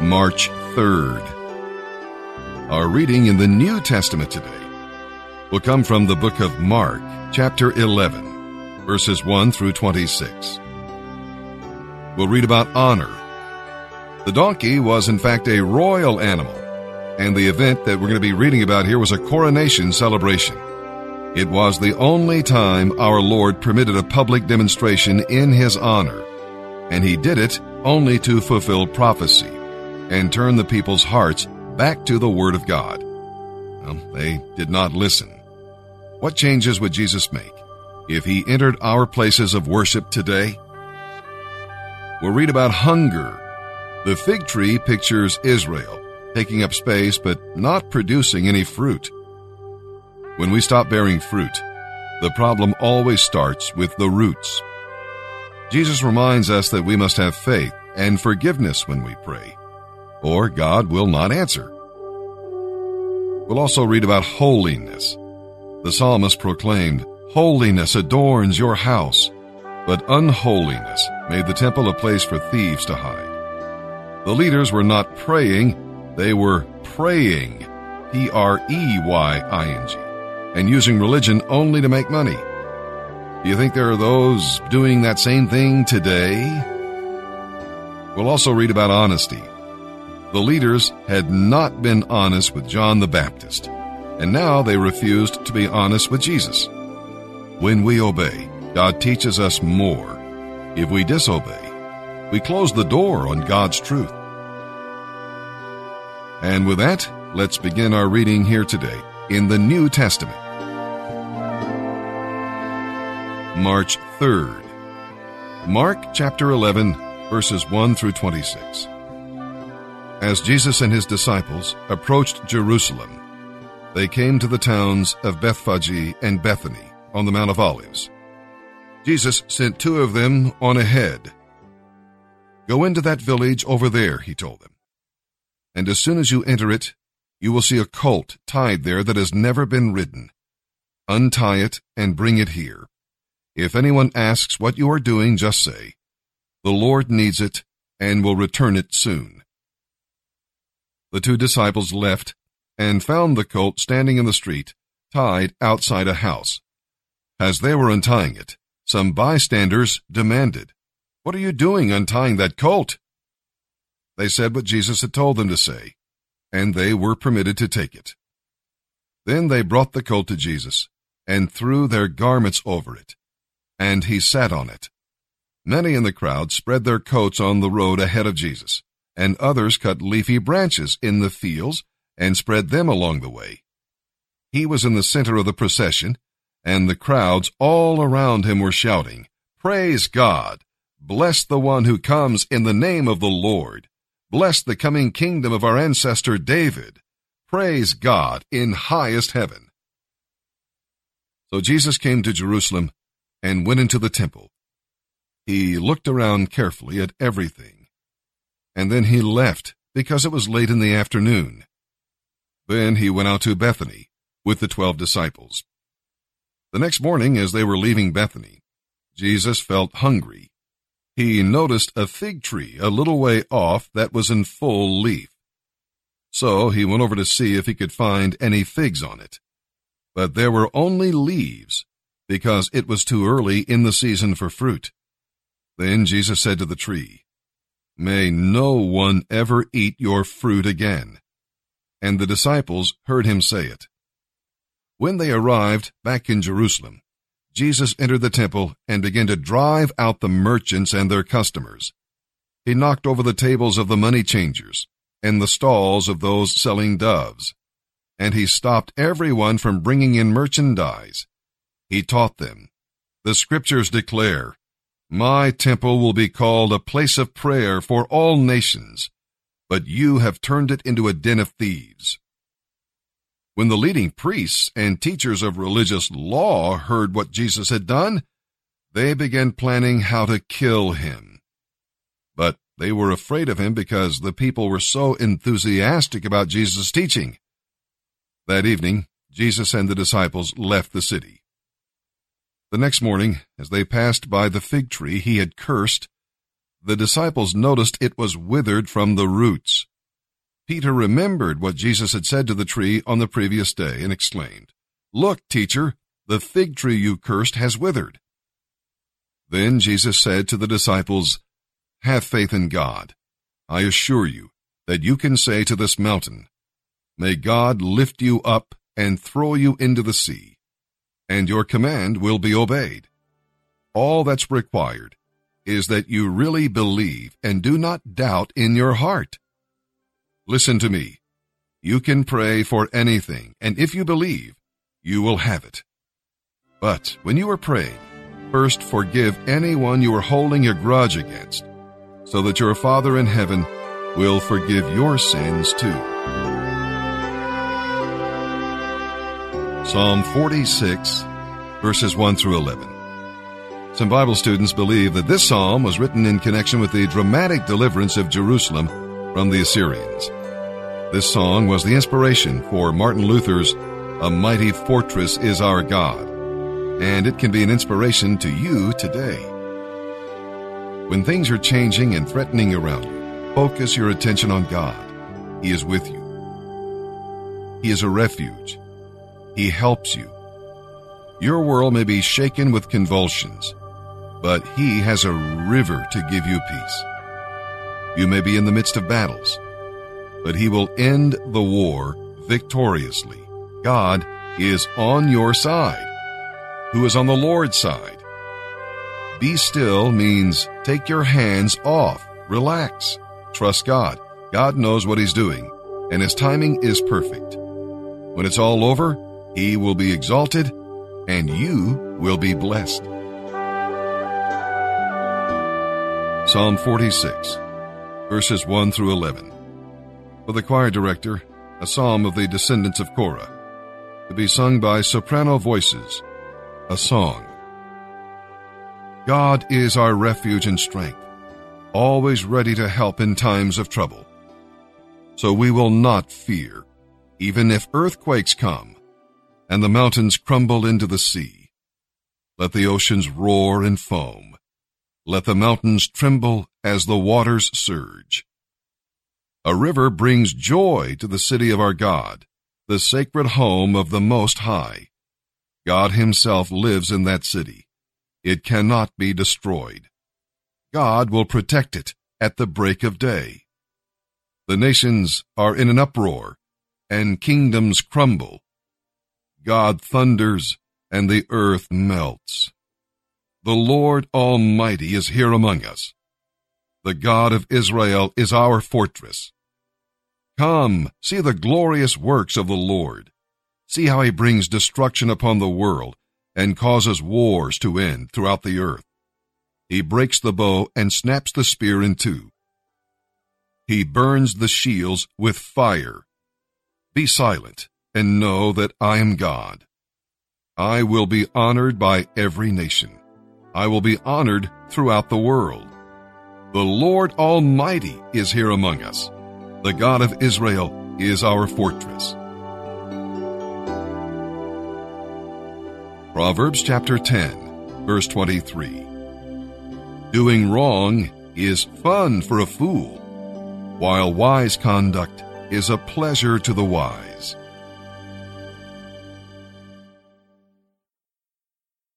March 3rd. Our reading in the New Testament today will come from the book of Mark, chapter 11, verses 1 through 26. We'll read about honor. The donkey was in fact a royal animal, and the event that we're going to be reading about here was a coronation celebration. It was the only time our Lord permitted a public demonstration in his honor, and he did it only to fulfill prophecy and turn the people's hearts back to the Word of God. Well, they did not listen. What changes would Jesus make if he entered our places of worship today? We'll read about hunger. The fig tree pictures Israel, taking up space but not producing any fruit. When we stop bearing fruit, the problem always starts with the roots. Jesus reminds us that we must have faith and forgiveness when we pray, or God will not answer. We'll also read about holiness. The psalmist proclaimed, "Holiness adorns your house," but unholiness made the temple a place for thieves to hide. The leaders were not praying, they were preying, P-R-E-Y-I-N-G. And using religion only to make money. Do you think there are those doing that same thing today? We'll also read about honesty. The leaders had not been honest with John the Baptist, and now they refused to be honest with Jesus. When we obey, God teaches us more. If we disobey, we close the door on God's truth. And with that, let's begin our reading here today in the New Testament. March 3rd. Mark chapter 11, verses 1 through 26. As Jesus and his disciples approached Jerusalem, they came to the towns of Bethphage and Bethany on the Mount of Olives. Jesus sent two of them on ahead. "Go into that village over there," he told them, "and as soon as you enter it, you will see a colt tied there that has never been ridden. Untie it and bring it here. If anyone asks what you are doing, just say, 'The Lord needs it and will return it soon.'" The two disciples left and found the colt standing in the street, tied outside a house. As they were untying it, some bystanders demanded, "What are you doing untying that colt?" They said what Jesus had told them to say, and they were permitted to take it. Then they brought the colt to Jesus and threw their garments over it, and he sat on it. Many in the crowd spread their coats on the road ahead of Jesus, and others cut leafy branches in the fields and spread them along the way. He was in the center of the procession, and the crowds all around him were shouting, "Praise God! Bless the one who comes in the name of the Lord! Bless the coming kingdom of our ancestor David. Praise God in highest heaven." So Jesus came to Jerusalem and went into the temple. He looked around carefully at everything, and then he left because it was late in the afternoon. Then he went out to Bethany with the 12 disciples. The next morning, as they were leaving Bethany, Jesus felt hungry. He noticed a fig tree a little way off that was in full leaf. So he went over to see if he could find any figs on it. But there were only leaves, because it was too early in the season for fruit. Then Jesus said to the tree, "May no one ever eat your fruit again." And the disciples heard him say it. When they arrived back in Jerusalem, Jesus entered the temple and began to drive out the merchants and their customers. He knocked over the tables of the money changers and the stalls of those selling doves, and he stopped everyone from bringing in merchandise. He taught them, "The scriptures declare, 'My temple will be called a place of prayer for all nations,' but you have turned it into a den of thieves." When the leading priests and teachers of religious law heard what Jesus had done, they began planning how to kill him. But they were afraid of him because the people were so enthusiastic about Jesus' teaching. That evening, Jesus and the disciples left the city. The next morning, as they passed by the fig tree he had cursed, the disciples noticed it was withered from the roots. Peter remembered what Jesus had said to the tree on the previous day and exclaimed, "Look, teacher, the fig tree you cursed has withered." Then Jesus said to the disciples, "Have faith in God. I assure you that you can say to this mountain, 'May God lift you up and throw you into the sea,' and your command will be obeyed. All that's required is that you really believe and do not doubt in your heart. Listen to me. You can pray for anything, and if you believe, you will have it. But when you are praying, first forgive anyone you are holding a grudge against, so that your Father in heaven will forgive your sins too." Psalm 46, verses 1 through 11. Some Bible students believe that this psalm was written in connection with the dramatic deliverance of Jerusalem from the Assyrians. This song was the inspiration for Martin Luther's "A Mighty Fortress Is Our God," and it can be an inspiration to you today. When things are changing and threatening around you, focus your attention on God. He is with you. He is a refuge. He helps you. Your world may be shaken with convulsions, but He has a river to give you peace. You may be in the midst of battles, but He will end the war victoriously. God is on your side. Who is on the Lord's side? Be still means take your hands off, relax, trust God. God knows what He's doing, and His timing is perfect. When it's all over, He will be exalted, and you will be blessed. Psalm 46, verses 1 through 11. For the choir director, a psalm of the descendants of Korah, to be sung by soprano voices, a song. God is our refuge and strength, always ready to help in times of trouble. So we will not fear, even if earthquakes come, and the mountains crumble into the sea. Let the oceans roar and foam. Let the mountains tremble as the waters surge. A river brings joy to the city of our God, the sacred home of the Most High. God Himself lives in that city. It cannot be destroyed. God will protect it at the break of day. The nations are in an uproar, and kingdoms crumble. God thunders, and the earth melts. The Lord Almighty is here among us. The God of Israel is our fortress. Come, see the glorious works of the Lord. See how He brings destruction upon the world and causes wars to end throughout the earth. He breaks the bow and snaps the spear in two. He burns the shields with fire. Be silent and know that I am God. I will be honored by every nation. I will be honored throughout the world. The Lord Almighty is here among us. The God of Israel is our fortress. Proverbs chapter 10, verse 23. Doing wrong is fun for a fool, while wise conduct is a pleasure to the wise.